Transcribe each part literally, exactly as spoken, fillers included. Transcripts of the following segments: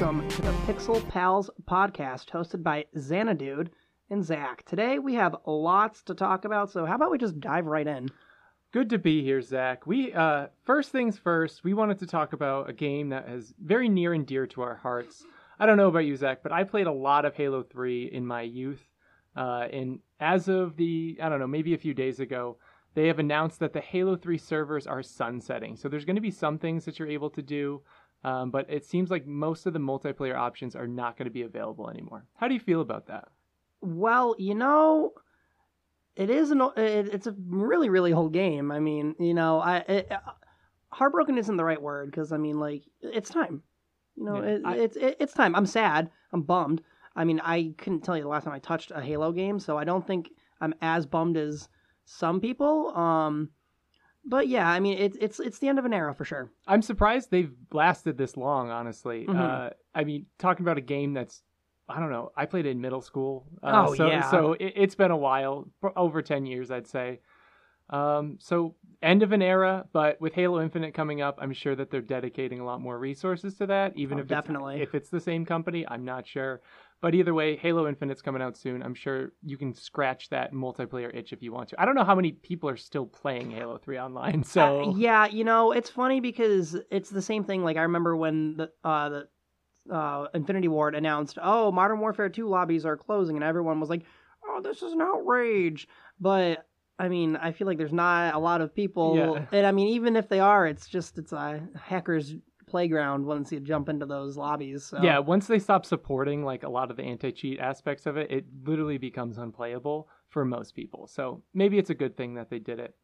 Welcome to the Pixel Pals Podcast, hosted by Xanadude and Zach. Today we have lots to talk about, so how about we just dive right in? Good to be here, Zach. We uh, first things first, we wanted to talk about a game that is very near and dear to our hearts. I don't know about you, Zach, but I played a lot of Halo three in my youth, uh, and as of the, I don't know, maybe a few days ago, they have announced that the Halo three servers are sunsetting. So there's going to be some things that you're able to do, Um, but it seems like most of the multiplayer options are not going to be available anymore. How do you feel about that? Well, you know, it is an it, it's a really really old game. I mean, you know, I it, heartbroken isn't the right word because I mean, like, it's time. You know, yeah, it, I, it's it, it's time. I'm sad. I'm bummed. I mean, I couldn't tell you the last time I touched a Halo game, so I don't think I'm as bummed as some people. Um, But yeah, I mean, it's it's it's the end of an era for sure. I'm surprised they've lasted this long, honestly. Mm-hmm. Uh, I mean, talking about a game that's, I don't know, I played it in middle school. Uh, oh, so, yeah. So it, it's been a while, over ten years, I'd say. Um, so end of an era, but with Halo Infinite coming up, I'm sure that they're dedicating a lot more resources to that, even oh, if, definitely. It's, if it's the same company, I'm not sure. But either way, Halo Infinite's coming out soon. I'm sure you can scratch that multiplayer itch if you want to. I don't know how many people are still playing Halo three online. So uh, yeah, you know, it's funny because it's the same thing. Like, I remember when the uh, the uh, Infinity Ward announced, oh, Modern Warfare two lobbies are closing, and everyone was like, oh, this is an outrage. But I mean, I feel like there's not a lot of people. Yeah. And I mean, even if they are, it's just it's a hacker's playground once you jump into those lobbies. So. Yeah, once they stop supporting like a lot of the anti-cheat aspects of it, it literally becomes unplayable for most people. So maybe it's a good thing that they did it.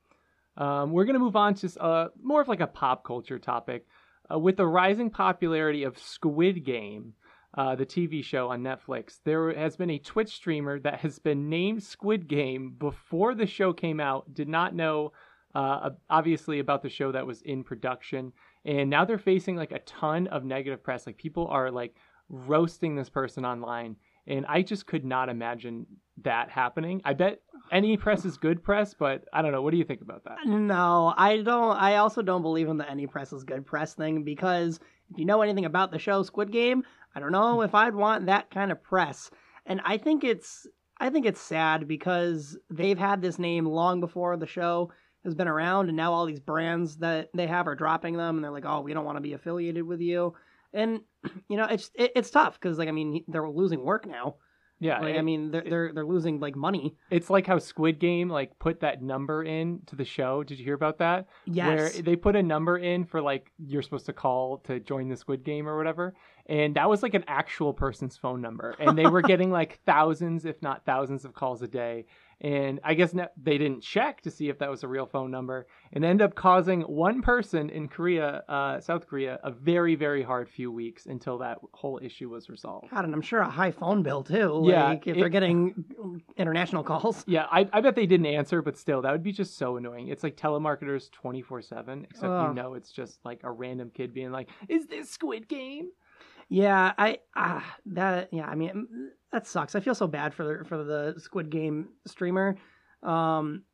Um, we're going to move on to uh, more of like a pop culture topic. Uh, with the rising popularity of Squid Game, uh, the T V show on Netflix, there has been a Twitch streamer that has been named Squid Game before the show came out, did not know uh, obviously about the show that was in production. And now they're facing like a ton of negative press. Like, people are like roasting this person online. And I just could not imagine that happening. I bet any press is good press, but I don't know. What do you think about that? No, I don't. I also don't believe in the any press is good press thing, because if you know anything about the show Squid Game, I don't know if I'd want that kind of press. And I think it's I think it's sad because they've had this name long before the show has been around, and now all these brands that they have are dropping them, and they're like, oh, we don't want to be affiliated with you. And, you know, it's it, it's tough because, like, I mean, they're losing work now. Yeah. Like, it, I mean, they're, it, they're they're losing, like, money. It's like how Squid Game, like, put that number in to the show. Did you hear about that? Yes. Where they put a number in for, like, you're supposed to call to join the Squid Game or whatever. And that was, like, an actual person's phone number. And they were getting, like, thousands, if not thousands of calls a day. And I guess they didn't check to see if that was a real phone number, and ended up causing one person in Korea, uh, South Korea, a very, very hard few weeks until that whole issue was resolved. God, and I'm sure a high phone bill, too, yeah, like if it, they're getting international calls. Yeah, I, I bet they didn't answer, but still, that would be just so annoying. It's like telemarketers twenty-four seven, except oh. you know it's just like a random kid being like, is this Squid Game? Yeah, I ah, that yeah, I mean that sucks. I feel so bad for the, for the Squid Game streamer. Um,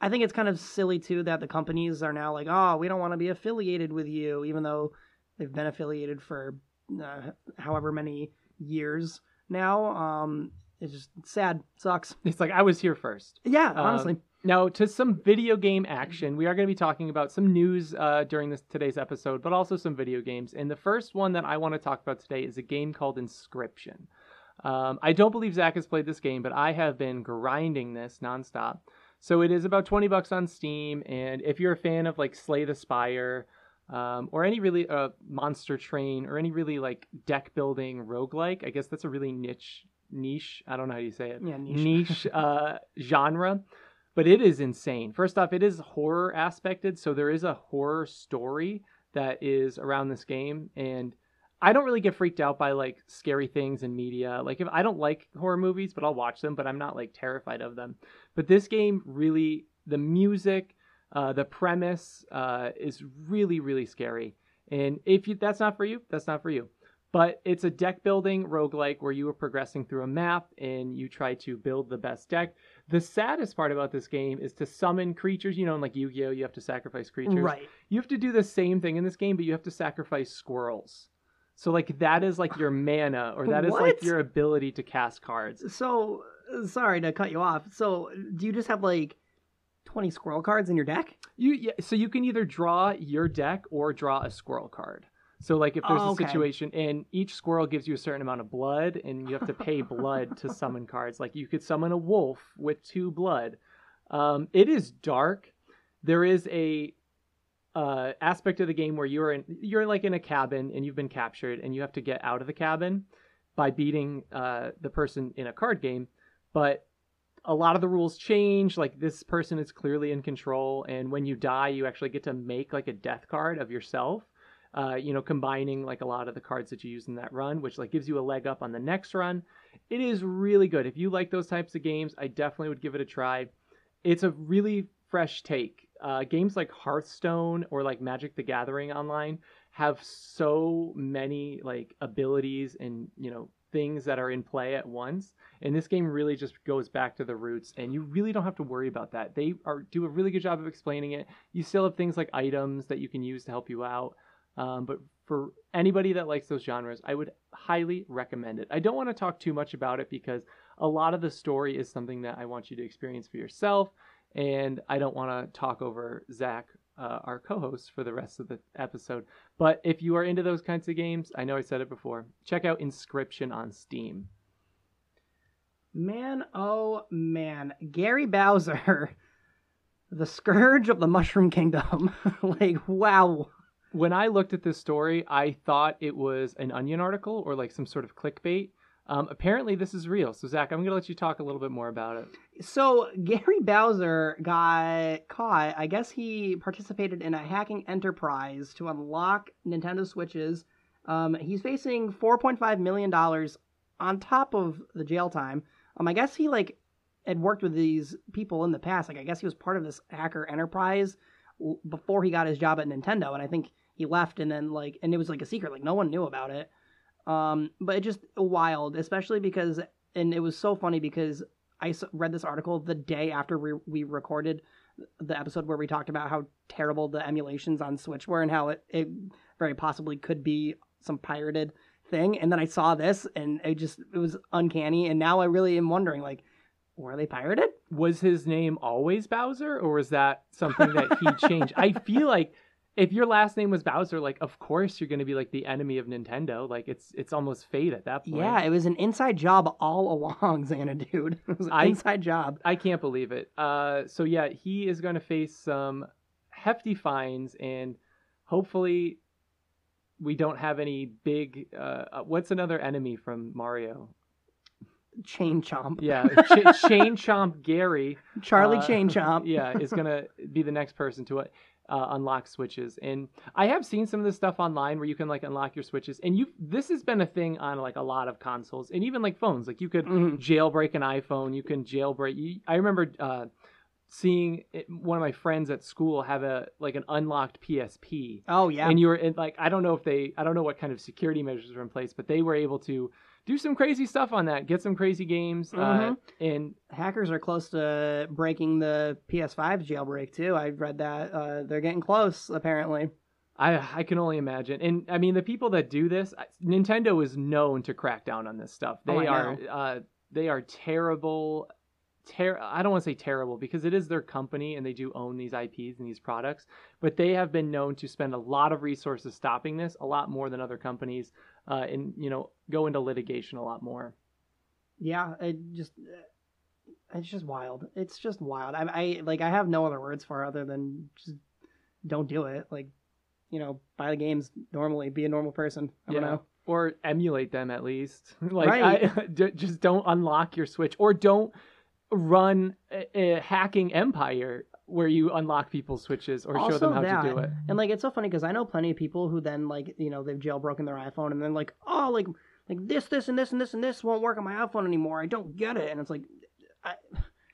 I think it's kind of silly too that the companies are now like, oh, we don't want to be affiliated with you, even though they've been affiliated for uh, however many years now. Um, it's just sad, it sucks. It's like, I was here first. Yeah, honestly. Um, now to some video game action. We are going to be talking about some news uh, during this today's episode, but also some video games. And the first one that I want to talk about today is a game called Inscryption. Um, I don't believe Zach has played this game, but I have been grinding this nonstop. So it is about twenty bucks on Steam, and if you're a fan of like Slay the Spire, um, or any really uh, Monster Train, or any really like deck building roguelike, I guess that's a really niche niche. I don't know how you say it. Yeah, niche, niche uh, genre. But it is insane. First off, it is horror aspected, so there is a horror story that is around this game, and I don't really get freaked out by like scary things in media. Like, if I don't like horror movies, but I'll watch them, but I'm not like terrified of them. But this game really, the music, uh, the premise uh, is really, really scary. And if you, that's not for you, that's not for you. But it's a deck building roguelike where you are progressing through a map and you try to build the best deck. The saddest part about this game is to summon creatures. You know, in like Yu-Gi-Oh, you have to sacrifice creatures. Right. You have to do the same thing in this game, but you have to sacrifice squirrels. So like that is like your mana, or that what? is like your ability to cast cards. So sorry to cut you off. So do you just have like twenty squirrel cards in your deck? You yeah, so you can either draw your deck or draw a squirrel card. So like if there's oh, okay. a situation and each squirrel gives you a certain amount of blood and you have to pay blood to summon cards. Like you could summon a wolf with two blood. Um, it is dark. There is a uh, aspect of the game where you're in, you're like in a cabin and you've been captured and you have to get out of the cabin by beating uh, the person in a card game. But a lot of the rules change. Like this person is clearly in control. And when you die, you actually get to make like a death card of yourself. Uh, you know, combining like a lot of the cards that you use in that run, which like gives you a leg up on the next run. It is really good. If you like those types of games, I definitely would give it a try. It's a really fresh take. Uh, games like Hearthstone or like Magic the Gathering online have so many like abilities and, you know, things that are in play at once. And this game really just goes back to the roots, and you really don't have to worry about that. They are do a really good job of explaining it. You still have things like items that you can use to help you out. Um, but for anybody that likes those genres, I would highly recommend it. I don't want to talk too much about it because a lot of the story is something that I want you to experience for yourself. And I don't want to talk over Zach, uh, our co-host, for the rest of the episode. But if you are into those kinds of games, I know I said it before, check out Inscryption on Steam. Man, oh man, Gary Bowser, the scourge of the Mushroom Kingdom. Like, wow. When I looked at this story, I thought it was an Onion article or like some sort of clickbait. Um, apparently, this is real. So, Zach, I'm going to let you talk a little bit more about it. So, Gary Bowser got caught. I guess he participated in a hacking enterprise to unlock Nintendo Switches. Um, he's facing four point five million dollars on top of the jail time. Um, I guess he like had worked with these people in the past. Like, I guess he was part of this hacker enterprise before he got his job at Nintendo, and I think he left, and then like, and it was like a secret, like no one knew about it. Um, but it just wild, especially because, and it was so funny because I read this article the day after we, we recorded the episode where we talked about how terrible the emulations on Switch were and how it, it very possibly could be some pirated thing. And then I saw this and it just, it was uncanny. And now I really am wondering, like, were they pirated? Was his name always Bowser, or was that something that he changed? I feel like, if your last name was Bowser, like, of course you're going to be, like, the enemy of Nintendo. Like, it's it's almost fate at that point. Yeah, it was an inside job all along, Xanadude. It was an I, inside job. I can't believe it. Uh, so, yeah, he is going to face some hefty fines, and hopefully we don't have any big... Uh, what's another enemy from Mario? Chain Chomp. Yeah, Ch- Chain Chomp Gary. Charlie uh, Chain Chomp. Yeah, is going to be the next person to... it. Uh, unlock Switches. And I have seen some of this stuff online where you can like unlock your Switches, and you this has been a thing on like a lot of consoles and even like phones. Like you could mm-hmm. jailbreak an iPhone, you can jailbreak you, I remember uh seeing it, one of my friends at school have a like an unlocked P S P. Oh yeah. And you were in, like I don't know if they I don't know what kind of security measures were in place, but they were able to do some crazy stuff on that. Get some crazy games. Mm-hmm. Uh, and hackers are close to breaking the P S five jailbreak too. I've read that uh, they're getting close. Apparently, I I can only imagine. And I mean, the people that do this, Nintendo is known to crack down on this stuff. They oh, are uh, they are terrible. Ter- I don't want to say terrible because it is their company and they do own these I Ps and these products, but they have been known to spend a lot of resources stopping this, a lot more than other companies, uh, and, you know, go into litigation a lot more. Yeah, it just, it's just wild. It's just wild. I, I like, I have no other words for it other than just don't do it. Like, you know, buy the games normally, be a normal person. I yeah. don't know. Or emulate them at least. like right. I, Just don't unlock your Switch, or don't run a, a hacking empire where you unlock people's Switches or also show them how that. to do it. And like, it's so funny because I know plenty of people who then like, you know, they've jailbroken their iPhone and then like, oh, like, like this, this, and this, and this, and this won't work on my iPhone anymore. I don't get it. And it's like, I...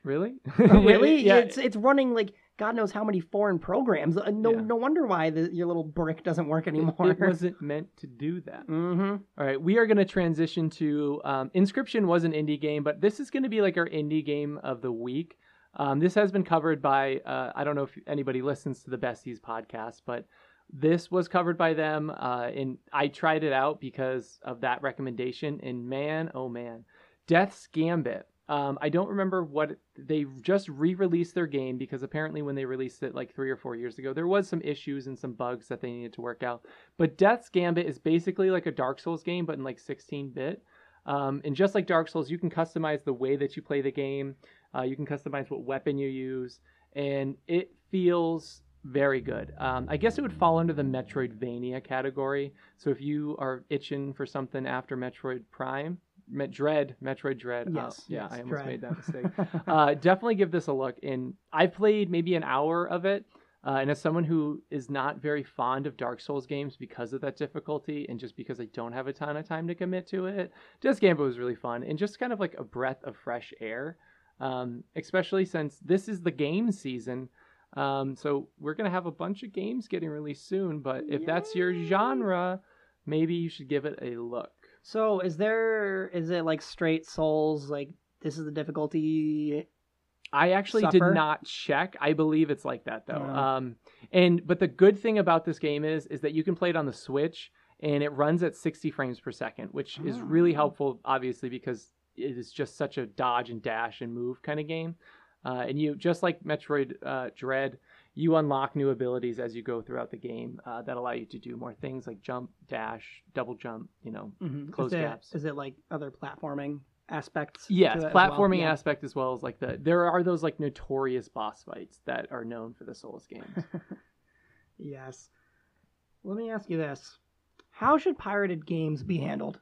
really, really? yeah. It's it's running like God knows how many foreign programs. No, yeah. no wonder why the, your little brick doesn't work anymore. It wasn't meant to do that. Mm-hmm. All right, we are going to transition to um, Inscryption was an indie game, but this is going to be like our indie game of the week. Um, this has been covered by, uh, I don't know if anybody listens to the Besties podcast, but This was covered by them, uh, and I tried it out because of that recommendation. And man, oh man, Death's Gambit. Um, I don't remember what they just re-released their game, because apparently when they released it like three or four years ago, there was some issues and some bugs that they needed to work out. But Death's Gambit is basically like a Dark Souls game, but in like sixteen bit. Um, and just like Dark Souls, you can customize the way that you play the game. Uh, you can customize what weapon you use, and it feels very good. Um, I guess it would fall under the Metroidvania category. So if you are itching for something after Metroid Prime, Met Dread, Metroid Dread. Yes, oh, yeah, yes, I almost Dread. made that mistake. uh, definitely give this a look. And I played maybe an hour of it. Uh, and as someone who is not very fond of Dark Souls games because of that difficulty, and just because I don't have a ton of time to commit to it, Death's Gambit was really fun and just kind of like a breath of fresh air, um, especially since this is the game season. Um, so we're going to have a bunch of games getting released soon. But if Yay. that's your genre, maybe you should give it a look. So is there, is it like straight Souls, like this is the difficulty? I actually Suffer? did not check. I believe it's like that though. Yeah. Um, and, but the good thing about this game is, is that you can play it on the Switch, and it runs at sixty frames per second, which oh. is really helpful, obviously, because it is just such a dodge and dash and move kind of game. Uh, and you, just like Metroid uh, Dread, you unlock new abilities as you go throughout the game uh, that allow you to do more things like jump, dash, double jump, you know, mm-hmm. close is it, gaps. Is it like other platforming aspects? Yes, platforming as well? yeah. aspect as well as like the, there are those like notorious boss fights that are known for the Souls games. Yes. Let me ask you this. How should pirated games be handled?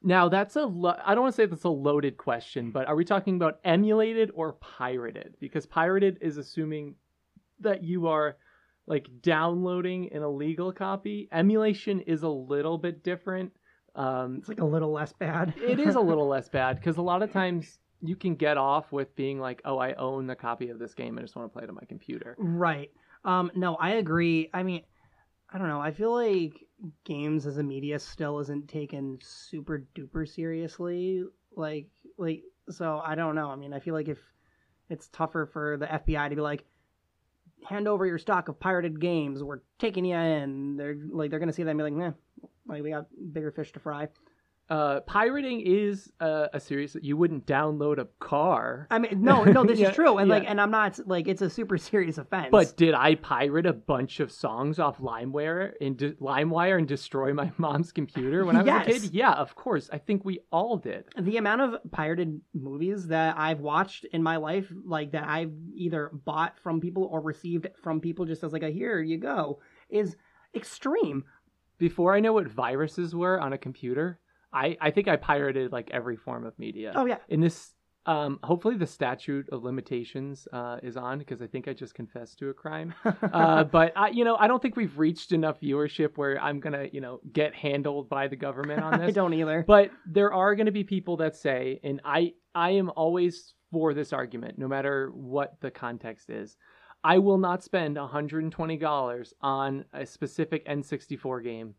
Now, that's a lo- I don't want to say that's a loaded question, but are we talking about emulated or pirated? Because pirated is assuming that you are like downloading an illegal copy. Emulation is a little bit different. Um, it's like a little less bad. It is a little less bad, because a lot of times you can get off with being like, oh, I own the copy of this game. I just want to play it on my computer. Right. Um, no, I agree. I mean, I don't know. I feel like games as a media still isn't taken super duper seriously. Like, like, so I don't know. I mean, I feel like if it's tougher for the F B I to be like, hand over your stock of pirated games, we're taking you in. They're like, they're gonna see that and be like, nah, like we got bigger fish to fry. Uh, pirating is uh, a serious. You wouldn't download a car. I mean, no, no, this yeah, is true, and yeah. like, and I'm not like it's a super serious offense. But did I pirate a bunch of songs off LimeWire and de- LimeWire and destroy my mom's computer when I was yes. a kid? Yeah, of course. I think we all did. The amount of pirated movies that I've watched in my life, like that I've either bought from people or received from people, just as like a here you go, is extreme. Before I know what viruses were on a computer, I, I think I pirated like every form of media. Oh, yeah. In this, um, hopefully the statute of limitations uh, is on, because I think I just confessed to a crime. uh, but, I, you know, I don't think we've reached enough viewership where I'm going to, you know, get handled by the government on this. I don't either. But there are going to be people that say, and I, I am always for this argument, no matter what the context is, I will not spend one hundred twenty dollars on a specific N sixty-four game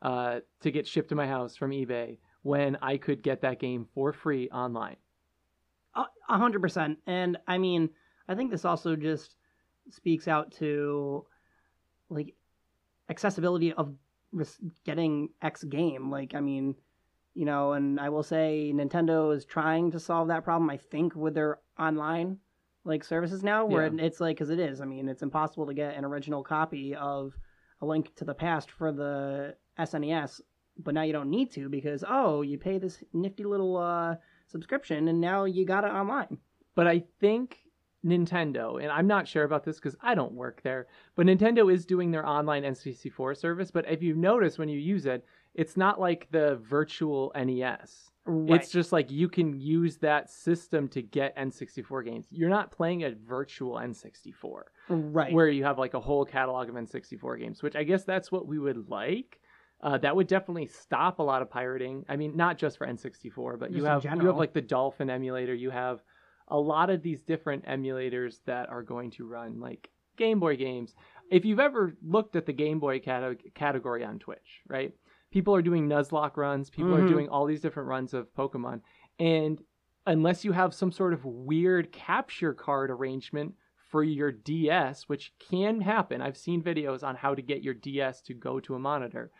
uh to get shipped to my house from eBay when I could get that game for free online. A hundred percent. And I mean, I think this also just speaks out to like accessibility of getting X game. Like, I mean, you know, and I will say Nintendo is trying to solve that problem, I think, with their online like services now, where yeah. it's like, because it is, I mean, it's impossible to get an original copy of A Link to the Past for the S N E S, but now you don't need to, because, oh, you pay this nifty little uh, subscription, and now you got it online. But I think Nintendo, and I'm not sure about this because I don't work there, but Nintendo is doing their online N sixty-four service, but if you notice when you use it, it's not like the virtual N E S. Right. It's just like you can use that system to get N sixty-four games. You're not playing a virtual N sixty-four. Right. Where you have like a whole catalog of N sixty-four games, which I guess that's what we would like. Uh, that would definitely stop a lot of pirating. I mean, not just for N sixty-four, but just you have you have like the Dolphin emulator. You have a lot of these different emulators that are going to run like Game Boy games. If you've ever looked at the Game Boy cat- category on Twitch, right? People are doing Nuzlocke runs. People mm-hmm. are doing all these different runs of Pokemon. And unless you have some sort of weird capture card arrangement for your D S, which can happen. I've seen videos on how to get your D S to go to a monitor.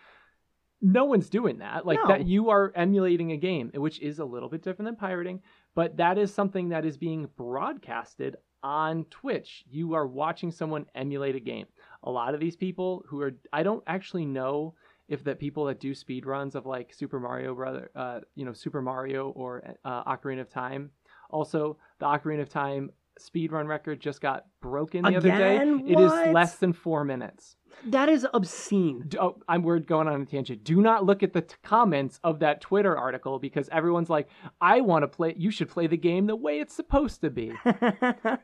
No one's doing that. Like no. that you are emulating a game, which is a little bit different than pirating, but that is something that is being broadcasted on Twitch. You are watching someone emulate a game. A lot of these people who are, I don't actually know if that people that do speed runs of like Super Mario Brother, uh, you know, Super Mario or uh, Ocarina of Time. Also, the Ocarina of Time speedrun record just got broken the Again? other day. What? It is less than four minutes. That is obscene. Do, oh, I'm we're going on a tangent. Do not look at the t- comments of that Twitter article because everyone's like, I want to play. You should play the game the way it's supposed to be.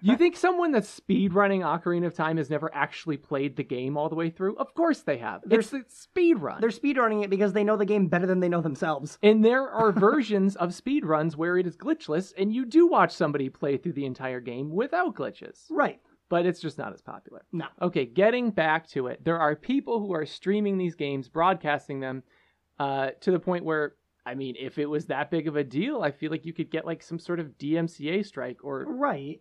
You think someone that's speedrunning Ocarina of Time has never actually played the game all the way through? Of course they have. There's a speedrun. They're speedrunning it because they know the game better than they know themselves. And there are versions of speedruns where it is glitchless and you do watch somebody play through the entire game without glitches. Right. But it's just not as popular. No. Okay, getting back to it, there are people who are streaming these games, broadcasting them, uh, to the point where, I mean, if it was that big of a deal, I feel like you could get like some sort of D M C A strike or... Right.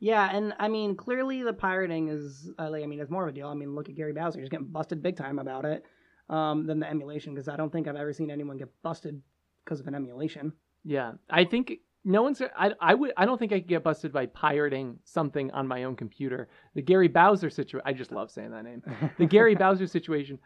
Yeah, and I mean, clearly the pirating is, uh, like, I mean, it's more of a deal. I mean, look at Gary Bowser. He's getting busted big time about it um, than the emulation, because I don't think I've ever seen anyone get busted because of an emulation. Yeah, I think... No one's. I. I would. I don't think I could get busted by pirating something on my own computer. The Gary Bowser situation. I just love saying that name. The Gary Bowser situation.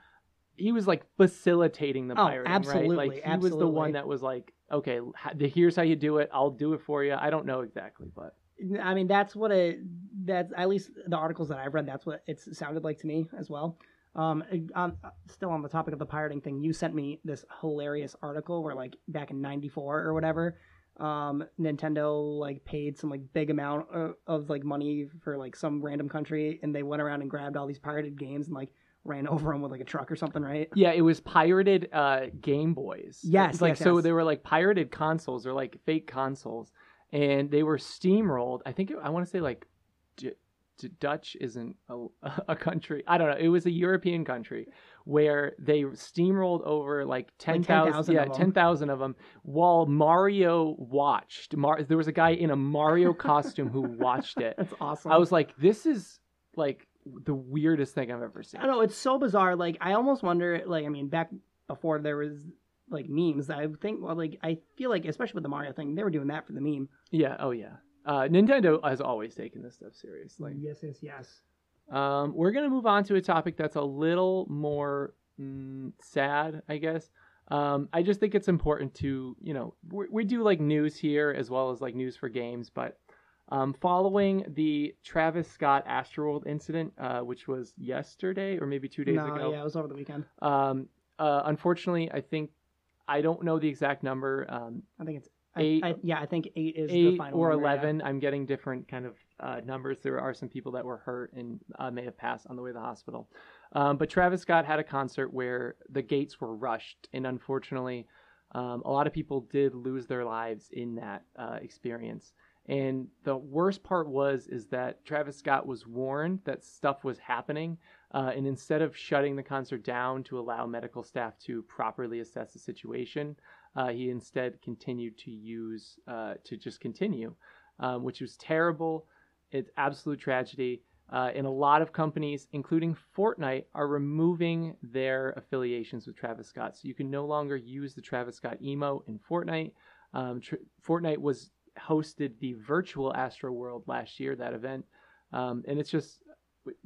He was like facilitating the pirating, oh, absolutely, right? Like he absolutely. was the one that was like, okay, here's how you do it. I'll do it for you. I don't know exactly, but I mean, that's what it. That's at least the articles that I've read. That's what it sounded like to me as well. Um, I'm still on the topic of the pirating thing, you sent me this hilarious article where like back in ninety-four or whatever. Um, Nintendo like paid some like big amount of, of like money for like some random country, and they went around and grabbed all these pirated games and like ran over them with like a truck or something, right? Yeah, it was pirated uh, Game Boys. Yes, like yes, so yes. They were like pirated consoles or like fake consoles, and they were steamrolled. I think it, I want to say like D- D- Dutch isn't a, a country. I don't know. It was a European country where they steamrolled over like ten thousand like yeah, ten thousand of them while Mario watched. Mar- there was a guy in a Mario costume who watched it. That's awesome. I was like, this is like the weirdest thing I've ever seen. I know, it's so bizarre. Like, I almost wonder, like, I mean, back before there was like memes, I think, well, like, I feel like, especially with the Mario thing, they were doing that for the meme. Yeah, oh yeah. Uh, Nintendo has always taken this stuff seriously. Yes, yes, yes. Um, we're going to move on to a topic that's a little more mm, sad, I guess. Um, I just think it's important to, you know, we, we do like news here as well as like news for games. But um, following the Travis Scott Astroworld incident, uh, which was yesterday or maybe two days no, ago. Yeah, it was over the weekend. Um, uh, unfortunately, I think I don't know the exact number. Um, I think it's eight. I, I, yeah, I think eight is eight the final or number, eleven. Yeah. I'm getting different kind of. Uh, numbers. There are some people that were hurt and uh, may have passed on the way to the hospital. Um, but Travis Scott had a concert where the gates were rushed, and unfortunately, um, a lot of people did lose their lives in that uh, experience. And the worst part was is that Travis Scott was warned that stuff was happening, uh, and instead of shutting the concert down to allow medical staff to properly assess the situation, uh, he instead continued to use uh, to just continue, um, which was terrible. It's absolute tragedy, uh, and a lot of companies, including Fortnite, are removing their affiliations with Travis Scott. So you can no longer use the Travis Scott emo in Fortnite. Um, tr- Fortnite was hosted the virtual Astroworld last year, that event, um, and it's just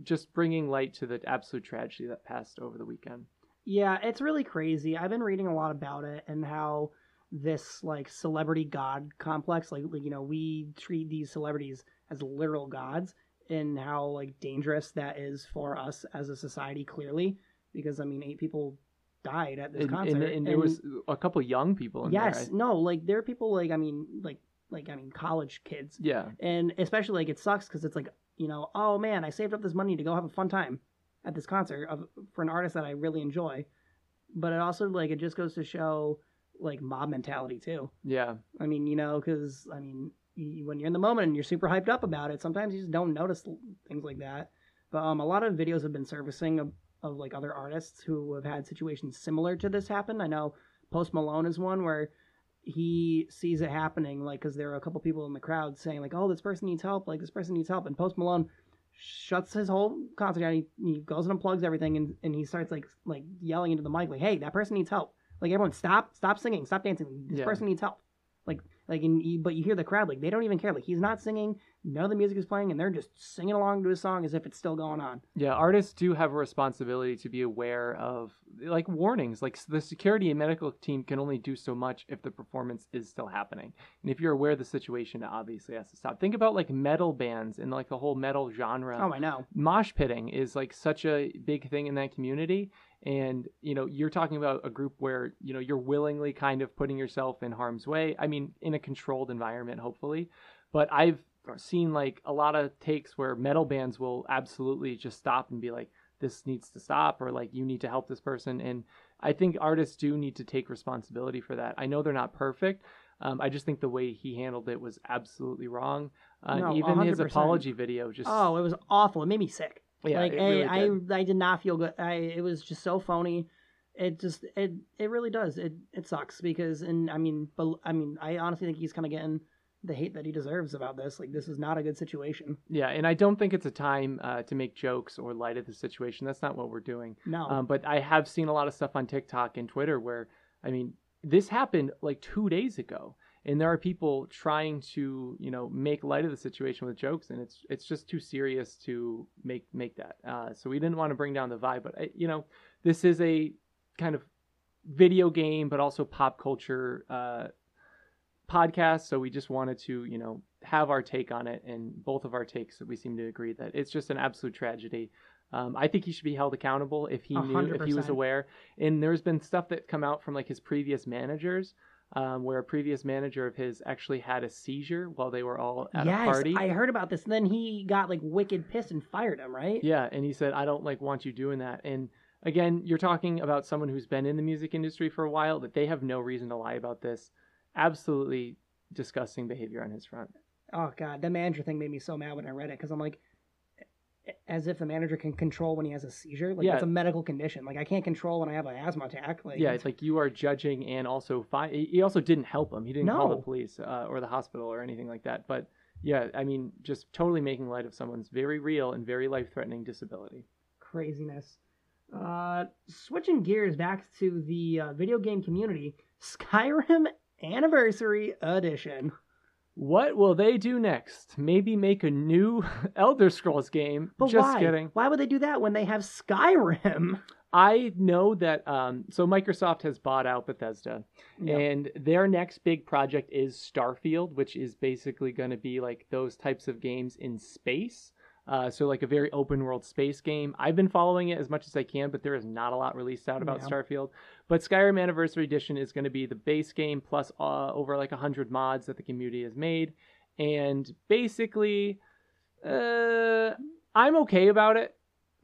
just bringing light to the absolute tragedy that passed over the weekend. Yeah, it's really crazy. I've been reading a lot about it and how this like celebrity god complex, like, like you know, we treat these celebrities as literal gods, and how like dangerous that is for us as a society, clearly, because I mean, eight people died at this and, concert, and, and, and there was a couple young people in yes, there. Yes, no, like there are people like I mean, like like I mean, college kids. Yeah, and especially like it sucks because it's like you know, oh man, I saved up this money to go have a fun time at this concert of, for an artist that I really enjoy, but it also like it just goes to show like mob mentality too. Yeah, I mean, you know, because I mean. When you're in the moment and you're super hyped up about it, sometimes you just don't notice things like that. But um, a lot of videos have been surfacing of, of like other artists who have had situations similar to this happen. I know Post Malone is one where he sees it happening, like, because there are a couple people in the crowd saying, like, oh, this person needs help, like, this person needs help, and Post Malone shuts his whole concert down, he, he goes and unplugs everything, and, and he starts, like, like yelling into the mic, like, hey, that person needs help. Like, everyone, stop, stop singing, stop dancing, this yeah. person needs help. Like, like, and you, but you hear the crowd, like, they don't even care, like, he's not singing, none of the music is playing, and they're just singing along to his song as if it's still going on. Yeah, artists do have a responsibility to be aware of, like, warnings, like, the security and medical team can only do so much if the performance is still happening, and if you're aware of the situation, it obviously has to stop. Think about, like, metal bands and, like, the whole metal genre. Oh, I know. Mosh pitting is, like, such a big thing in that community. And, you know, you're talking about a group where, you know, you're willingly kind of putting yourself in harm's way. I mean, in a controlled environment, hopefully. But I've seen, like, a lot of takes where metal bands will absolutely just stop and be like, this needs to stop, or, like, you need to help this person. And I think artists do need to take responsibility for that. I know they're not perfect. Um, I just think the way he handled it was absolutely wrong. Uh, no, even one hundred percent. His apology video just... Oh, it was awful. It made me sick. Yeah, like, really I, did. I, I did not feel good. I, it was just so phony. It just, it, it really does. It, it sucks because, and I mean, but I mean, I honestly think he's kind of getting the hate that he deserves about this. Like, this is not a good situation. Yeah. And I don't think it's a time uh, to make jokes or light of the situation. That's not what we're doing. No. Um, but I have seen a lot of stuff on TikTok and Twitter where, I mean, this happened like two days ago. And there are people trying to, you know, make light of the situation with jokes, and it's it's just too serious to make make that. Uh, so we didn't want to bring down the vibe, but, I, you know, this is a kind of video game, but also pop culture uh, podcast. So we just wanted to, you know, have our take on it, and both of our takes that we seem to agree that it's just an absolute tragedy. Um, I think he should be held accountable if he one hundred percent. Knew, if he was aware. And there's been stuff that come out from like his previous managers. Um, where a previous manager of his actually had a seizure while they were all at yes, a party. Yes, I heard about this. And then he got like wicked pissed and fired him, right? Yeah, and he said, I don't like want you doing that. And again, you're talking about someone who's been in the music industry for a while, that they have no reason to lie about this. Absolutely disgusting behavior on his front. Oh, God, the manager thing made me so mad when I read it because I'm like, as if the manager can control when he has a seizure. Like, yeah. It's a medical condition. Like, I can't control when I have an asthma attack. Like, yeah, it's like you are judging and also... Fi- he also didn't help him. He didn't no. call the police uh, or the hospital or anything like that. But, yeah, I mean, just totally making light of someone's very real and very life-threatening disability. Craziness. Uh, switching gears back to the uh, video game community, Skyrim Anniversary Edition. What will they do next? Maybe make a new Elder Scrolls game. But Just why? kidding. Why would they do that when they have Skyrim? I know that, um, so Microsoft has bought out Bethesda, yep. and their next big project is Starfield, which is basically going to be like those types of games in space. Uh, so like a very open world space game. I've been following it as much as I can, but there is not a lot released out about yeah. Starfield. But Skyrim Anniversary Edition is going to be the base game plus uh, over like one hundred mods that the community has made. And basically, uh, I'm okay about it.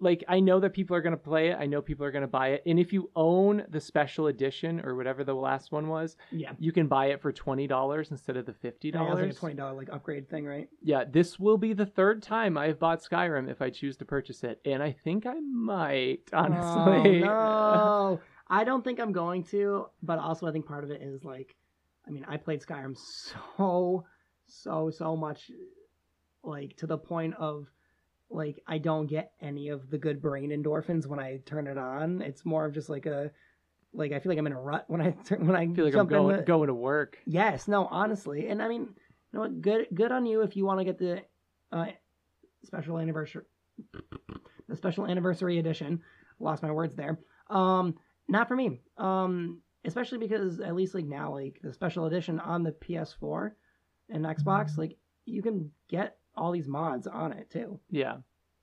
Like, I know that people are going to play it. I know people are going to buy it. And if you own the special edition or whatever the last one was, yeah. you can buy it for twenty dollars instead of the fifty dollars. Yeah, it's like a twenty dollars like, upgrade thing, right? Yeah, this will be the third time I've bought Skyrim if I choose to purchase it. And I think I might, honestly. Oh, no. I don't think I'm going to. But also, I think part of it is, like, I mean, I played Skyrim so, so, so much, like, to the point of, like, I don't get any of the good brain endorphins when I turn it on. It's more of just like a, like, I feel like I'm in a rut when I turn, when I feel like I'm going, the, going to work. Yes, no, honestly. And I mean, you know what? Good, good on you if you want to get the uh, special anniversary, the special anniversary edition. Lost my words there. Um, not for me. Um, especially because at least like now, like the special edition on the P S four and Xbox, like you can get all these mods on it too. Yeah.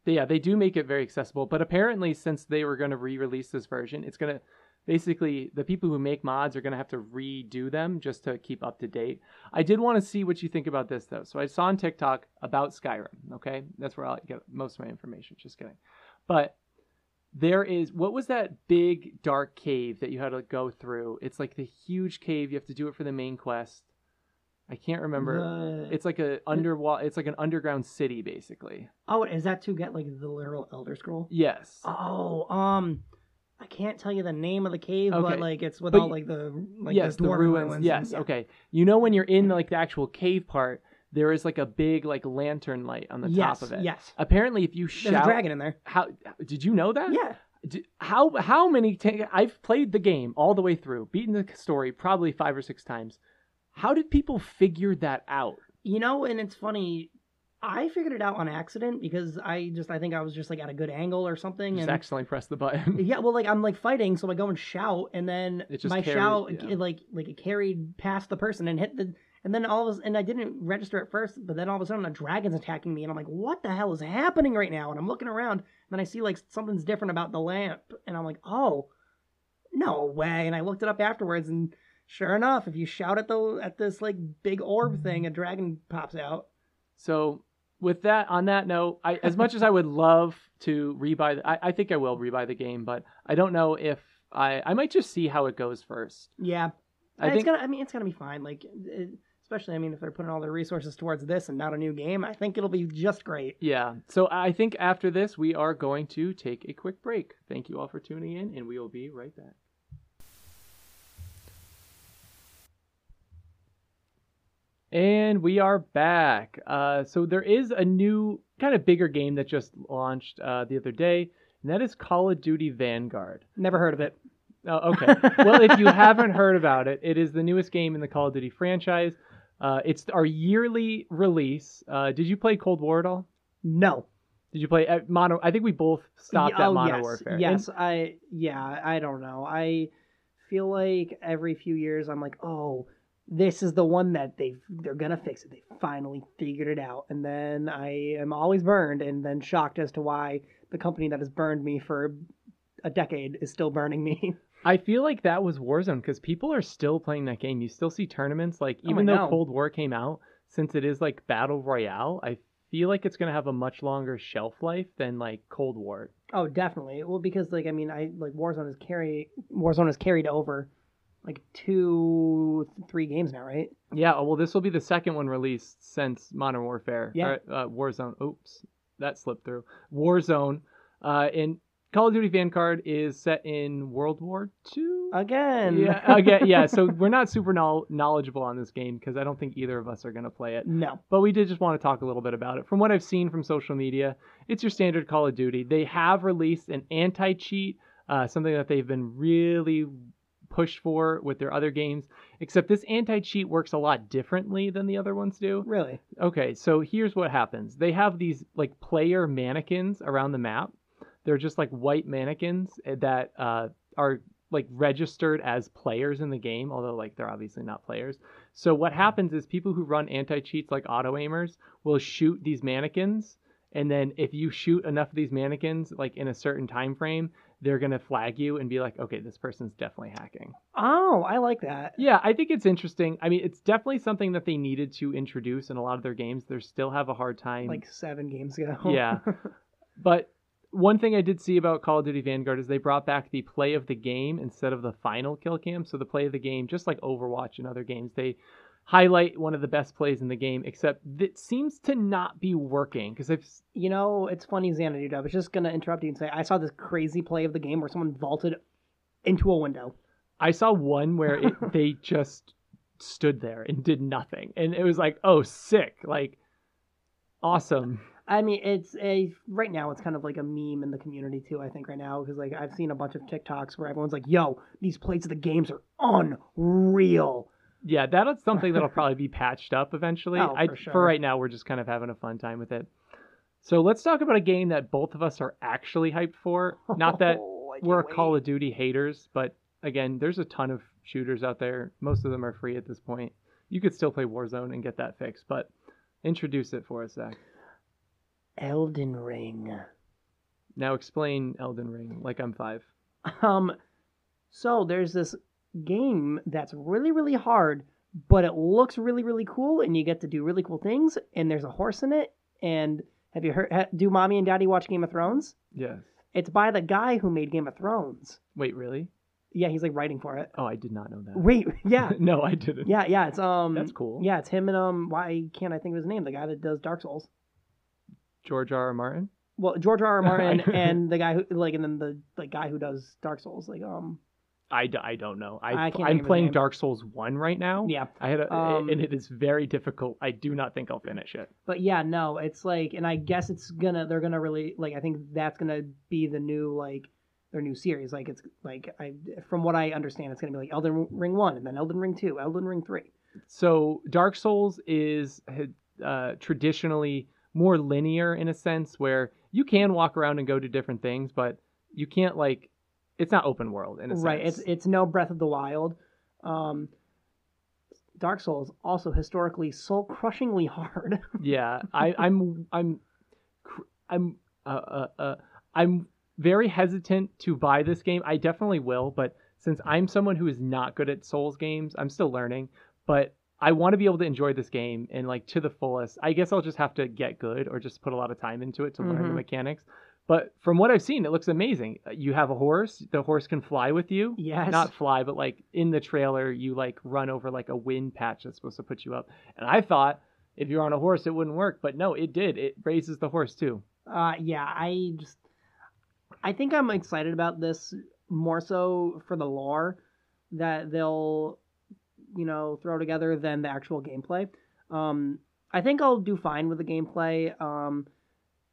Yeah, they do make it very accessible, but apparently since they were going to re-release this version, it's going to basically the people who make mods are going to have to redo them just to keep up to date. I did want to see what you think about this though. So I saw on TikTok about Skyrim, okay? That's where I'll get most of my information, just kidding. But there is, what was that big dark cave that you had to go through? It's like the huge cave, you have to do it for the main quest. I can't remember. The... It's like a underwater. It's like an underground city, basically. Oh, is that to get like the literal Elder Scroll? Yes. Oh, um, I can't tell you the name of the cave, okay. but like it's with but all like the like yes, the, the ruins. ruins. Yes, yeah. okay. You know when you're in like the actual cave part, there is like a big like lantern light on the yes, top of it. Yes. Apparently, if you shout, there's a dragon in there. How did you know that? Yeah. How how many t- I've played the game all the way through, beaten the story probably five or six times. How did people figure that out? You know, and it's funny. I figured it out on accident because I just I think I was just like at a good angle or something. Just and accidentally pressed the button. Yeah, well, like I'm like fighting, so I go and shout, and then it just my carried, shout yeah. it, like like it carried past the person and hit the. And then all of a and I didn't register at first, but then all of a sudden a dragon's attacking me, and I'm like, what the hell is happening right now? And I'm looking around, and then I see, like, something's different about the lamp, and I'm like, oh, no way. And I looked it up afterwards, and sure enough, if you shout at the at this, like, big orb thing, a dragon pops out. So, with that, on that note, I, as much as I would love to rebuy, the, I, I think I will rebuy the game, but I don't know if I, I might just see how it goes first. Yeah. I, think, it's gonna, I mean, it's going to be fine, like... It, Especially, I mean, if they're putting all their resources towards this and not a new game, I think it'll be just great. Yeah. So I think after this, we are going to take a quick break. Thank you all for tuning in, and we will be right back. And we are back. Uh, so there is a new kind of bigger game that just launched uh, the other day, and that is Call of Duty Vanguard. Never heard of it. Oh, okay. Well, if you haven't heard about it, it is the newest game in the Call of Duty franchise. Uh, it's our yearly release. Uh, did you play Cold War at all? No. Did you play uh, Mono? I think we both stopped oh, at Mono yes. Warfare. Yes, and... I. Yeah, I don't know. I feel like every few years I'm like, oh, this is the one that they they're gonna fix it. They finally figured it out, and then I am always burned and then shocked as to why the company that has burned me for a decade is still burning me. I feel like that was Warzone because people are still playing that game. You still see tournaments. Like, even oh, though Cold War came out, since it is like Battle Royale, I feel like it's going to have a much longer shelf life than like Cold War. Oh, definitely. Well, because like, I mean, I like Warzone is carry Warzone is carried over like two, three games now, right? Yeah. Well, this will be the second one released since Modern Warfare. Yeah. Or, uh, Warzone. Oops. That slipped through. Warzone. Uh, and Call of Duty Vanguard is set in World War Two again. Yeah, again, yeah. So we're not super knowledgeable on this game because I don't think either of us are going to play it. No. But we did just want to talk a little bit about it. From what I've seen from social media, it's your standard Call of Duty. They have released an anti-cheat, uh, something that they've been really pushed for with their other games. Except this anti-cheat works a lot differently than the other ones do. Really? Okay. So here's what happens. They have these like player mannequins around the map. They're just like white mannequins that uh, are like registered as players in the game, although like they're obviously not players. So what happens is people who run anti-cheats like auto-aimers will shoot these mannequins. And then if you shoot enough of these mannequins, like in a certain time frame, they're going to flag you and be like, okay, this person's definitely hacking. Oh, I like that. Yeah, I think it's interesting. I mean, it's definitely something that they needed to introduce in a lot of their games. They still have a hard time. Like seven games ago. Yeah. But... One thing I did see about Call of Duty Vanguard is they brought back the play of the game instead of the final kill cam. So the play of the game, just like Overwatch and other games, they highlight one of the best plays in the game, except it seems to not be working. Because I've... You know, it's funny, Xanadude. I was just going to interrupt you and say, I saw this crazy play of the game where someone vaulted into a window. I saw one where it, they just stood there and did nothing. And it was like, oh, sick. Like, awesome. I mean, it's a right now. It's kind of like a meme in the community too. I think right now because like I've seen a bunch of TikToks where everyone's like, "Yo, these plays of the games are unreal." Yeah, that's something that'll probably be patched up eventually. Oh, for, I, sure. For right now, we're just kind of having a fun time with it. So let's talk about a game that both of us are actually hyped for. Not that oh, we're wait. Call of Duty haters, but again, there's a ton of shooters out there. Most of them are free at this point. You could still play Warzone and get that fixed, but introduce it for us, Zach. Elden Ring. Now explain Elden Ring, like I'm five. Um, so there's this game that's really, really hard, but it looks really, really cool, and you get to do really cool things, and there's a horse in it, and have you heard, do Mommy and Daddy watch Game of Thrones? Yes. It's by the guy who made Game of Thrones. Wait, really? Yeah, he's like writing for it. Oh, I did not know that. Wait, yeah. No, I didn't. Yeah, yeah, it's, um... That's cool. Yeah, it's him and, um, why can't I think of his name? The guy that does Dark Souls. George R R Martin? well, George R R. Martin and the guy who like, and then the like guy who does Dark Souls, like um. I, d- I don't know. I, I I'm playing Dark Souls one right now. Yeah, I had a, um, and it is very difficult. I do not think I'll finish it. But yeah, no, it's like, and I guess it's gonna, they're gonna really like, I think that's gonna be the new like their new series. Like it's like I from what I understand, it's gonna be like Elden Ring one, and then Elden Ring two, Elden Ring three. So Dark Souls is uh, traditionally more linear in a sense, where you can walk around and go to different things, but you can't like. It's not open world in a sense. Right. It's it's no Breath of the Wild. Um, Dark Souls also historically soul crushingly hard. yeah, I, I'm I'm I'm uh, uh, uh, I'm very hesitant to buy this game. I definitely will, but since I'm someone who is not good at Souls games, I'm still learning. But I want to be able to enjoy this game and like to the fullest. I guess I'll just have to get good or just put a lot of time into it to mm-hmm. learn the mechanics. But from what I've seen, it looks amazing. You have a horse. The horse can fly with you. Yes. Not fly, but like in the trailer, you like run over like a wind patch that's supposed to put you up. And I thought if you're on a horse, it wouldn't work. But no, it did. It raises the horse too. Uh, yeah, I just, I think I'm excited about this more so for the lore that they'll, you know, throw together than the actual gameplay. Um, I think I'll do fine with the gameplay. Um,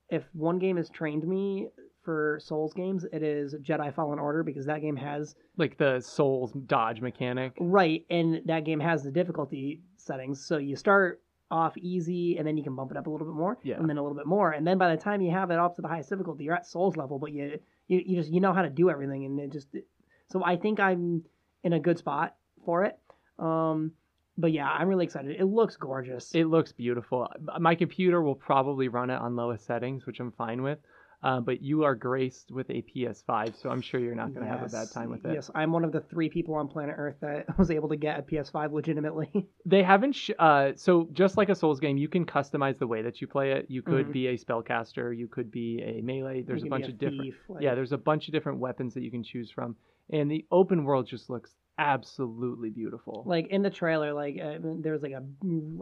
If one game has trained me for Souls games, it is Jedi Fallen Order, because that game has... Like the Souls dodge mechanic. Right, and that game has the difficulty settings. So you start off easy, and then you can bump it up a little bit more, yeah. and then a little bit more. And then by the time you have it up to the highest difficulty, you're at Souls level, but you you, you just you know how to do everything. and it just it, So I think I'm in a good spot for it. Um But yeah, I'm really excited. It looks gorgeous. It looks beautiful. My computer will probably run it on lowest settings, which I'm fine with. Uh, but you are graced with a P S five, so I'm sure you're not going to yes. have a bad time with it. Yes, I'm one of the three people on planet Earth that was able to get a P S five legitimately. They haven't... Sh- uh, so just like a Souls game, you can customize the way that you play it. You could mm-hmm. be a spellcaster. You could be a melee. There's a bunch a of thief, different... Like... Yeah, there's a bunch of different weapons that you can choose from. And the open world just looks absolutely beautiful. Like in the trailer, like uh, there was like a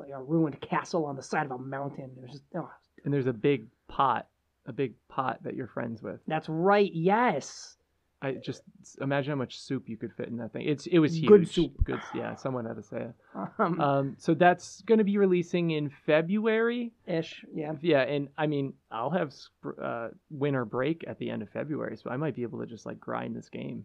like a ruined castle on the side of a mountain. There's just oh. And there's a big pot, a big pot that you're friends with. That's right. Yes. I just imagine how much soup you could fit in that thing. It's it was huge. Good soup. Good. Yeah. Someone had to say it. Um. um so that's going to be releasing in February ish. Yeah. Yeah. And I mean, I'll have sp- uh, winter break at the end of February, so I might be able to just like grind this game.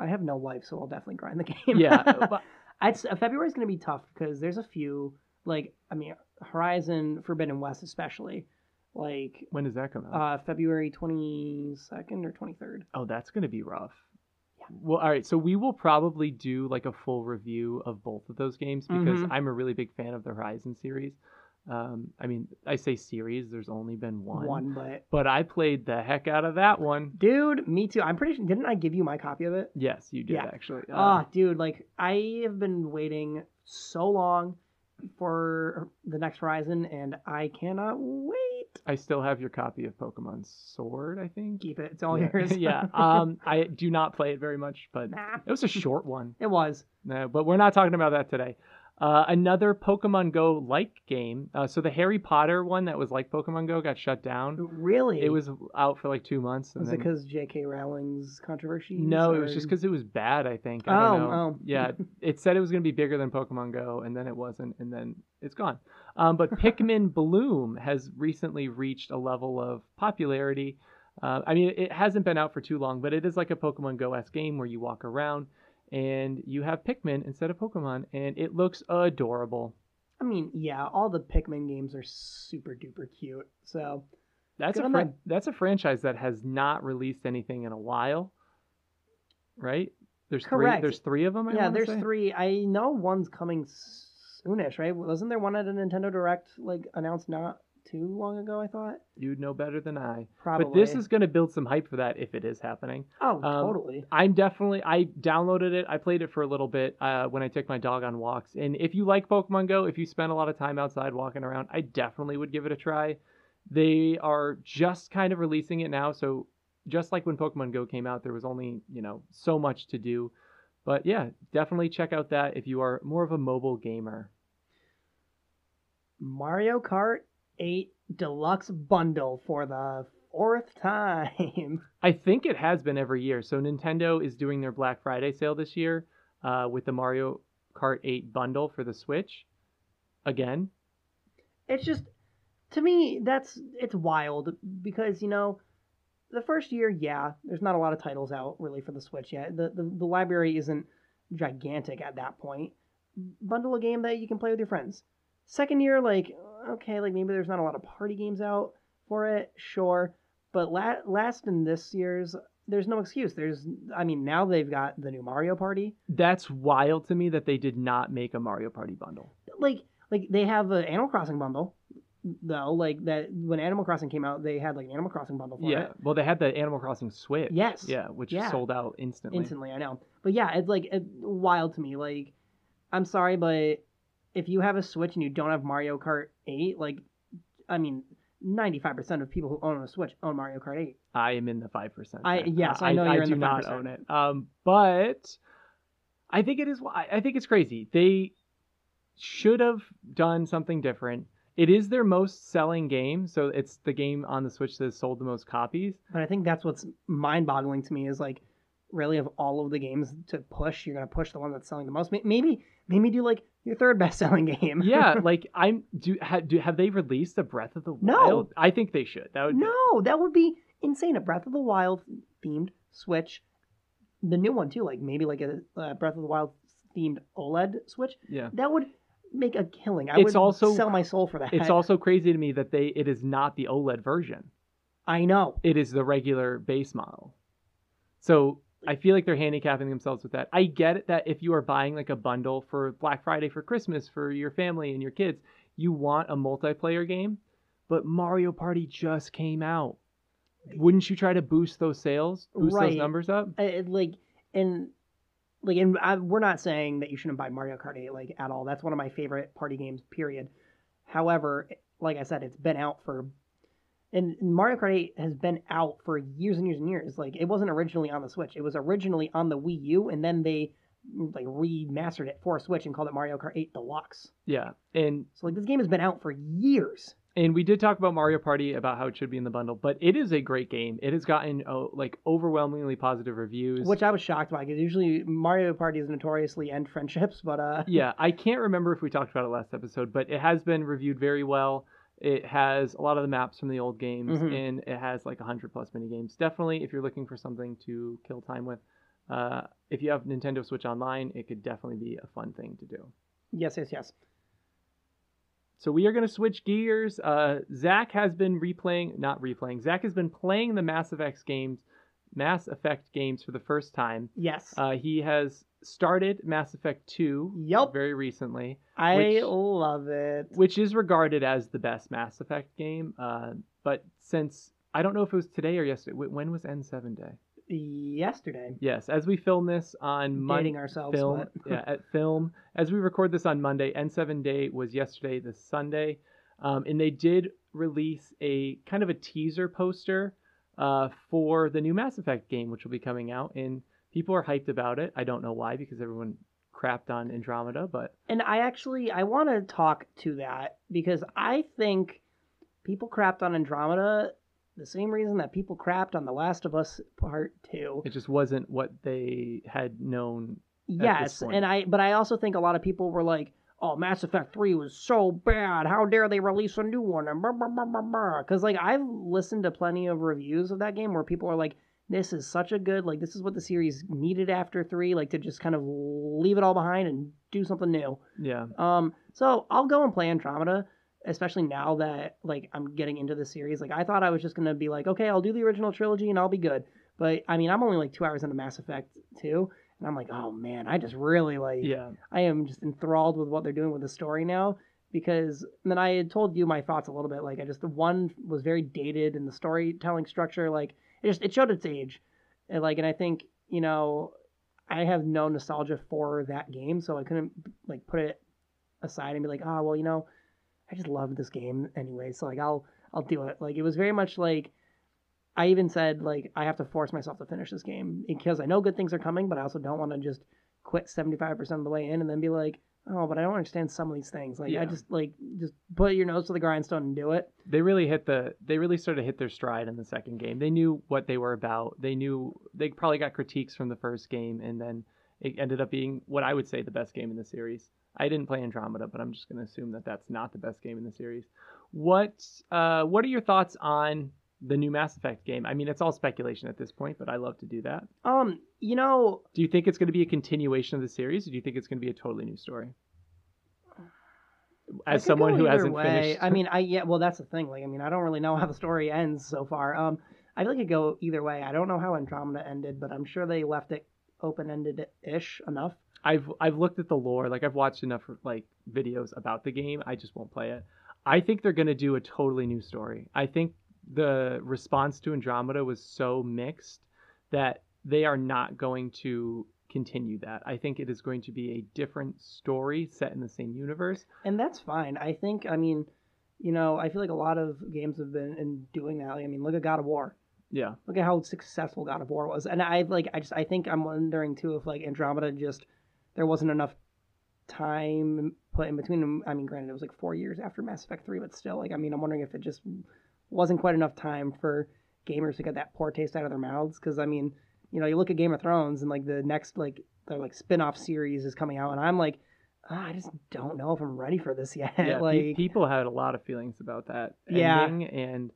I have no life, so I'll definitely grind the game. Yeah, but it's uh, February's going to be tough because there's a few, like, I mean, Horizon Forbidden West especially. Like, when does that come out? Uh, February twenty-second or twenty-third. Oh, that's going to be rough. Yeah. Well, all right, so we will probably do like a full review of both of those games because mm-hmm. I'm a really big fan of the Horizon series. Um, I mean, I say series, there's only been one. One, but... But I played the heck out of that one. Dude, me too. I'm pretty sure... Didn't I give you my copy of it? Yes, you did, yeah. actually. Oh, uh, uh, dude, like, I have been waiting so long for the next Horizon, and I cannot wait. I still have your copy of Pokemon Sword, I think. Keep it. It's all yeah. yours. yeah. Um, I do not play it very much, but nah. It was a short one. It was. No, but we're not talking about that today. Uh, another Pokemon Go-like game. Uh, so the Harry Potter one that was like Pokemon Go got shut down. Really? It was out for like two months. And was then... it because J K Rowling's controversy? No, or... it was just because it was bad, I think. I oh, don't know. oh. Yeah, it said it was going to be bigger than Pokemon Go, and then it wasn't, and then it's gone. Um, but Pikmin Bloom has recently reached a level of popularity. Uh, I mean, it hasn't been out for too long, but it is like a Pokemon Go-esque game where you walk around, and you have Pikmin instead of Pokemon, and it looks adorable. I mean, yeah, all the Pikmin games are super duper cute. So that's a fr- that. that's a franchise that has not released anything in a while, right? There's Correct. three. There's three of them. I yeah, there's say. three. I know one's coming soonish, right? Wasn't there one at a Nintendo Direct like announced not too long ago? I thought you'd know better than I. Probably. But this is going to build some hype for that if it is happening. Oh, um, totally. I'm definitely. I downloaded it. I played it for a little bit uh, when I took my dog on walks. And if you like Pokemon Go, if you spend a lot of time outside walking around, I definitely would give it a try. They are just kind of releasing it now, so just like when Pokemon Go came out, there was only you know so much to do. But yeah, definitely check out that if you are more of a mobile gamer. Mario Kart eight Deluxe bundle for the fourth time. I think it has been every year. So Nintendo is doing their Black Friday sale this year uh, with the Mario Kart eight bundle for the Switch. Again. It's just, to me, that's, it's wild because, you know, the first year, yeah, there's not a lot of titles out really for the Switch yet. The, the, the library isn't gigantic at that point. Bundle a game that you can play with your friends. Second year, like, okay, like maybe there's not a lot of party games out for it, sure. But la- last in this year's, there's no excuse. There's, I mean, now they've got the new Mario Party. That's wild to me that they did not make a Mario Party bundle. Like, like they have an Animal Crossing bundle, though. Like that, when Animal Crossing came out, they had like an Animal Crossing bundle for yeah. it. Yeah, well, they had the Animal Crossing Switch. Yes. Yeah, which yeah. sold out instantly. Instantly, I know. But yeah, it's like it's wild to me. Like, I'm sorry, but if you have a Switch and you don't have Mario Kart eight, like, I mean, ninety-five percent of people who own a Switch own Mario Kart eight. I am in the five percent. I Yes, I, I know I, you're I in the five percent. I do not own it. Um, but I think it is, I think it's crazy. They should have done something different. It is their most selling game, so it's the game on the Switch that has sold the most copies. But I think that's what's mind-boggling to me is, like, really of all of the games to push, you're going to push the one that's selling the most. Maybe maybe do, like, your third best-selling game. yeah, like I'm. Do have, do have they released a Breath of the Wild? No, I think they should. That would no, be... that would be insane. A Breath of the Wild themed Switch, the new one too. Like maybe like a, a Breath of the Wild themed OLED Switch. Yeah, that would make a killing. I it's would also, sell my soul for that. It's also crazy to me that they it is not the OLED version. I know it is the regular base model. So. I feel like they're handicapping themselves with that. I get it that if you are buying like a bundle for Black Friday, for Christmas, for your family and your kids, you want a multiplayer game, but Mario Party just came out. Wouldn't you try to boost those sales, boost right. those numbers up? I, like, and like, and I, we're not saying that you shouldn't buy Mario Kart eight like at all. That's one of my favorite party games, period. However, like I said, it's been out for. And Mario Kart eight has been out for years and years and years. Like, it wasn't originally on the Switch. It was originally on the Wii U, and then they, like, remastered it for Switch and called it Mario Kart eight Deluxe. Yeah, and... So, like, this game has been out for years. And we did talk about Mario Party, about how it should be in the bundle, but it is a great game. It has gotten, oh, like, overwhelmingly positive reviews. Which I was shocked by, because usually Mario Party is notoriously end friendships, but... uh. Yeah, I can't remember if we talked about it last episode, but it has been reviewed very well. It has a lot of the maps from the old games, mm-hmm. and it has like one hundred plus minigames. Definitely, if you're looking for something to kill time with, uh, if you have Nintendo Switch Online, it could definitely be a fun thing to do. Yes, yes, yes. So we are going to switch gears. Uh, Zach has been replaying, not replaying, Zach has been playing the Mass Effect games, Mass Effect games for the first time. Yes. Uh, he has... started Mass Effect two yep. very recently. I which, love it. Which is regarded as the best Mass Effect game. Uh, but since, I don't know if it was today or yesterday. When was N seven Day? Yesterday. Yes, as we film this on Monday. Dating ourselves. Film, yeah, at film. As we record this on Monday, N seven Day was yesterday, this Sunday. Um, and they did release a kind of a teaser poster uh, for the new Mass Effect game, which will be coming out in... People are hyped about it. I don't know why, because everyone crapped on Andromeda, but... And I actually, I want to talk to that, because I think people crapped on Andromeda the same reason that people crapped on The Last of Us Part two. It just wasn't what they had known Yes, at this point. and I, but I also think a lot of people were like, oh, Mass Effect three was so bad, how dare they release a new one, and blah, blah, blah, blah, blah. Because, like, I've listened to plenty of reviews of that game where people are like, this is such a good, like, this is what the series needed after three, like, to just kind of leave it all behind and do something new. Yeah. Um. So I'll go and play Andromeda, especially now that, like, I'm getting into the series. Like, I thought I was just going to be like, okay, I'll do the original trilogy and I'll be good. But, I mean, I'm only, like, two hours into Mass Effect two, and I'm like, oh, man, I just really, like, yeah. I am just enthralled with what they're doing with the story now. Because then I had told you my thoughts a little bit. Like, I just, the one was very dated in the storytelling structure, like, It, just, it showed its age, and like, and I think, you know, I have no nostalgia for that game, so I couldn't like put it aside and be like, oh, well, you know, I just love this game anyway, so like, I'll I'll do it. Like, it was very much like, I even said like, I have to force myself to finish this game because I know good things are coming, but I also don't want to just quit seventy-five percent of the way in and then be like, oh, but I don't understand some of these things. Like, yeah. I just, like, just put your nose to the grindstone and do it. They really hit the, they really sort of hit their stride in the second game. They knew what they were about. They knew, they probably got critiques from the first game, and then it ended up being what I would say the best game in the series. I didn't play Andromeda, but I'm just going to assume that that's not the best game in the series. What, uh, what are your thoughts on the new Mass Effect game? I mean, it's all speculation at this point, but I love to do that. Um, you know... Do you think it's going to be a continuation of the series, or do you think it's going to be a totally new story? As someone who hasn't way. finished... I mean, I yeah, well, that's the thing. Like, I mean, I don't really know how the story ends so far. Um, I think it could go either way. I don't know how Andromeda ended, but I'm sure they left it open-ended-ish enough. I've I've looked at the lore. Like, I've watched enough, like, videos about the game. I just won't play it. I think they're going to do a totally new story. I think the response to Andromeda was so mixed that they are not going to continue that. I think it is going to be a different story set in the same universe. And that's fine. I think, I mean, you know, I feel like a lot of games have been in doing that. Like, I mean, look at God of War. Yeah. Look at how successful God of War was. And I like, I just, I think I'm wondering too if like Andromeda just, there wasn't enough time put in between them. I mean, granted, it was like four years after Mass Effect three, but still, like, I mean, I'm wondering if it just wasn't quite enough time for gamers to get that poor taste out of their mouths. Because, I mean, you know, you look at Game of Thrones and, like, the next, like, the, like, spin-off series is coming out, and I'm like, oh, I just don't know if I'm ready for this yet. Yeah, like, pe- people had a lot of feelings about that ending, yeah. and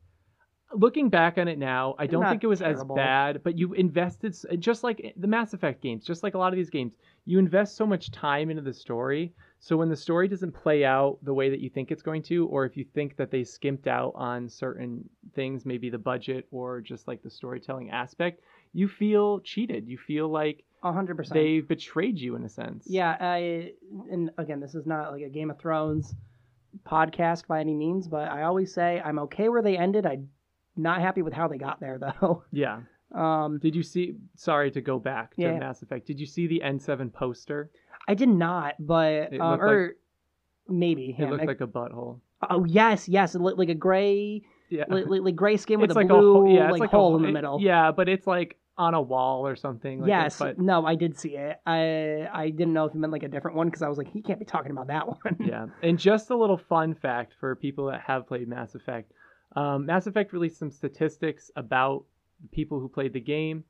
looking back on it now, I don't think it was terrible. as bad, but you invested, just like the Mass Effect games, just like a lot of these games, you invest so much time into the story. So when the story doesn't play out the way that you think it's going to, or if you think that they skimped out on certain things, maybe the budget or just like the storytelling aspect, you feel cheated. You feel like one hundred percent they betrayed you in a sense. Yeah. I, and again, this is not like a Game of Thrones podcast by any means, but I always say I'm okay where they ended. I'm not happy with how they got there though. Yeah. Um, did you see, sorry to go back to yeah. Mass Effect. Did you see the N seven poster? I did not, but it um, or like, maybe him. It looked like a butthole. Oh yes, yes, it looked like a gray, yeah, li- li- like gray skin with it's a like blue a, yeah, like, like hole a, in the middle. It, yeah, but it's like on a wall or something. Like yes, that, but... no, I did see it. I I didn't know if it meant like a different one because I was like, he can't be talking about that one. Yeah, and just a little fun fact for people that have played Mass Effect. Um, Mass Effect released some statistics about people who played the game,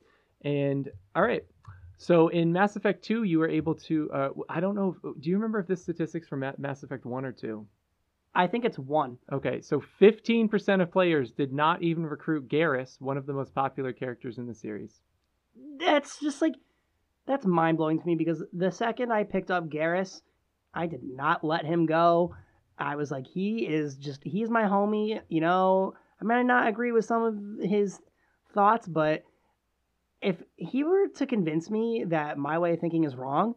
and all right. So in Mass Effect two, you were able to, uh, I don't know, if, do you remember if this statistic's from Mass Effect one or two? I think it's one. Okay, so fifteen percent of players did not even recruit Garrus, one of the most popular characters in the series. That's just like, that's mind-blowing to me because the second I picked up Garrus, I did not let him go. I was like, he is just, he's my homie, you know. I might not agree with some of his thoughts, but... if he were to convince me that my way of thinking is wrong,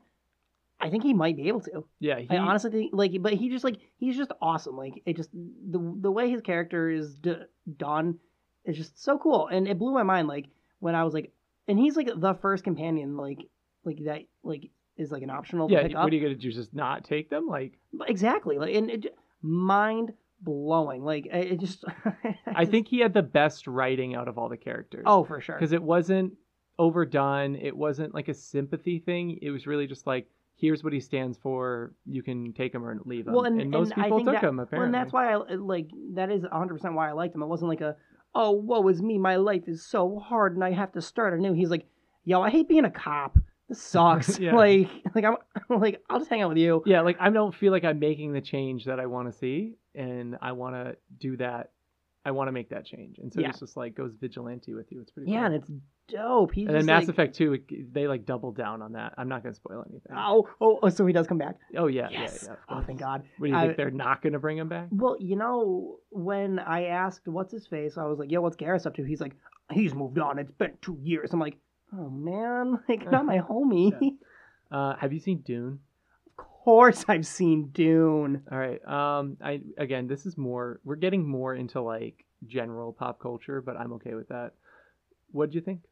I think he might be able to. Yeah. He... I honestly think, like, but he just, like, he's just awesome. Like, it just, the the way his character is d- done is just so cool. And it blew my mind, like, when I was, like, and he's, like, the first companion, like, like, that, like, is, like, an optional yeah, pick up. Yeah, what are you going to do, just not take them? Like. Exactly. Like, and it, mind blowing. Like, it just. I, I just... think he had the best writing out of all the characters. Oh, for sure. Because it wasn't overdone. It wasn't like a sympathy thing. It was really just like, here's what he stands for. You can take him or leave him. Well, and, and most and people took that, him apparently. Well, and that's why I like that is one hundred percent why I liked him. It wasn't like a, oh, woe is me, my life is so hard and I have to start anew. He's like, yo, I hate being a cop. This sucks. yeah. Like, like I'm like I'll just hang out with you. Yeah, like I don't feel like I'm making the change that I want to see, and I want to do that. I want to make that change, and so yeah. it's just like goes vigilante with you. It's pretty. Yeah, cool. and it's. Dope. He and then Mass like... Effect two, they like double down on that. I'm not going to spoil anything. Oh, oh, so he does come back. Oh yeah, yes. yeah, yeah. Oh thank God. What do you I, think they're not going to bring him back? Well, you know, when I asked what's his face, I was like, "Yo, what's Garrus up to?" He's like, "He's moved on. It's been two years." I'm like, "Oh man, like not my homie." yeah. uh, have you seen Dune? Of course, I've seen Dune. All right. Um, I again, this is more. We're getting more into like general pop culture, but I'm okay with that. What do you think?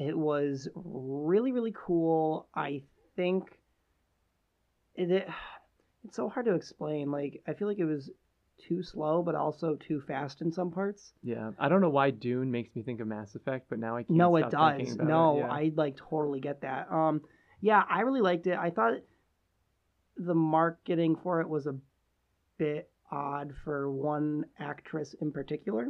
It was really, really cool. I think it, it, it's so hard to explain. Like, I feel like it was too slow, but also too fast in some parts. Yeah. I don't know why Dune makes me think of Mass Effect, but now I can't no, stop thinking about it. No, it does. No, yeah. I, like, totally get that. Um, yeah, I really liked it. I thought the marketing for it was a bit odd for one actress in particular.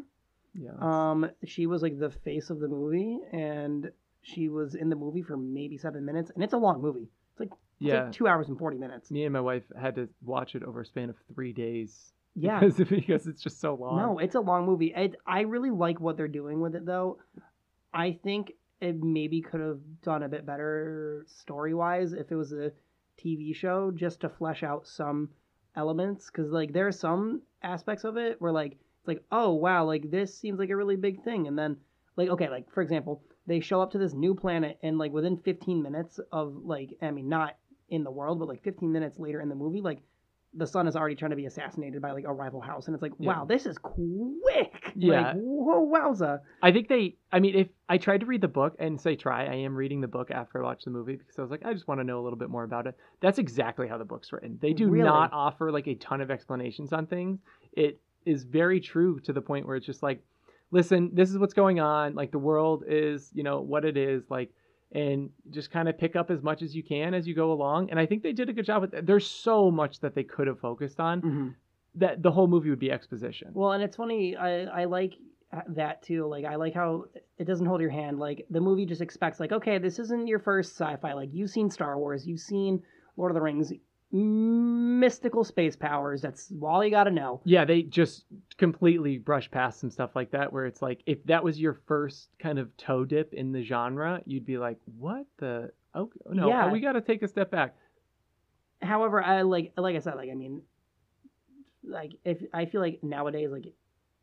Yeah. Um, she was like the face of the movie, and she was in the movie for maybe seven minutes, and it's a long movie. It's like, yeah. it's like two hours and forty minutes. Me and my wife had to watch it over a span of three days. Yeah, because, because it's just so long. No, it's a long movie. I I really like what they're doing with it though. I think it maybe could have done a bit better story wise if it was a T V show, just to flesh out some elements, because like there are some aspects of it where like it's like, oh wow, like this seems like a really big thing, and then like okay, like for example, they show up to this new planet, and like within fifteen minutes of like, I mean not in the world, but like fifteen minutes later in the movie, like the son is already trying to be assassinated by like a rival house, and it's like, wow, yeah. this is quick. Yeah. Like, whoa, wowza. I think they, I mean, if I tried to read the book, and say try, I am reading the book after I watched the movie, because I was like, I just want to know a little bit more about it. That's exactly how the book's written. They do really? not offer like a ton of explanations on things. It is very true to the point where it's just like, listen, this is what's going on. Like the world is, you know, what it is. Like, and just kind of pick up as much as you can as you go along. And I think they did a good job with that. There's so much that they could have focused on mm-hmm. that the whole movie would be exposition. Well, and it's funny. I, I like that too. Like, I like how it doesn't hold your hand. Like the movie just expects like, okay, this isn't your first sci-fi. Like you've seen Star Wars, you've seen Lord of the Rings, mystical space powers. That's all you got to know. Yeah. They just completely brush past some stuff like that, where it's like, if that was your first kind of toe dip in the genre, you'd be like, what the, oh no, yeah. we got to take a step back. However, I like, like I said, like, I mean, like if I feel like nowadays, like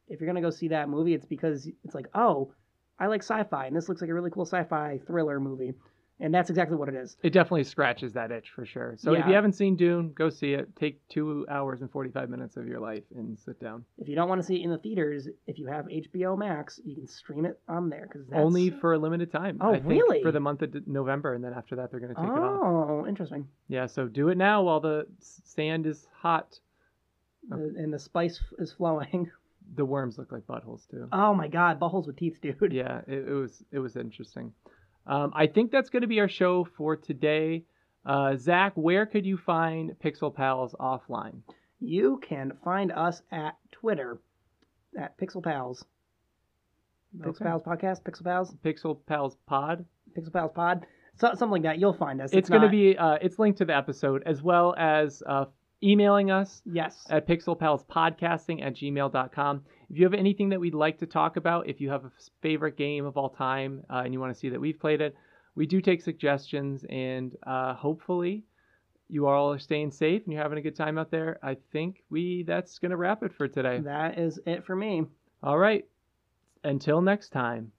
if you're going to go see that movie, it's because it's like, oh, I like sci-fi and this looks like a really cool sci-fi thriller movie. And that's exactly what it is. It definitely scratches that itch for sure. So yeah. if you haven't seen Dune, go see it. Take two hours and forty-five minutes of your life and sit down. If you don't want to see it in the theaters, if you have H B O Max, you can stream it on there. Cause that's... Only for a limited time. Oh, I think, really? For the month of November. And then after that, they're going to take oh, it off. Oh, interesting. Yeah, so do it now while the sand is hot. The, oh. And the spice is flowing. The worms look like buttholes, too. Oh, my God. Buttholes with teeth, dude. Yeah, it, it was it was interesting. Um, I think that's going to be our show for today. Uh, Zach, where could you find Pixel Pals offline? You can find us at Twitter, at Pixel Pals. Pixel okay. Pals Podcast, Pixel Pals? Pixel Pals Pod. Pixel Pals Pod. So, something like that. You'll find us. It's, it's going to not... be, uh, it's linked to the episode, as well as uh, emailing us yes. at pixelpalspodcasting at gmail dot com. If you have anything that we'd like to talk about, if you have a favorite game of all time uh, and you want to see that we've played it, we do take suggestions, and uh, hopefully you all are staying safe and you're having a good time out there. I think we that's going to wrap it for today. That is it for me. All right. Until next time.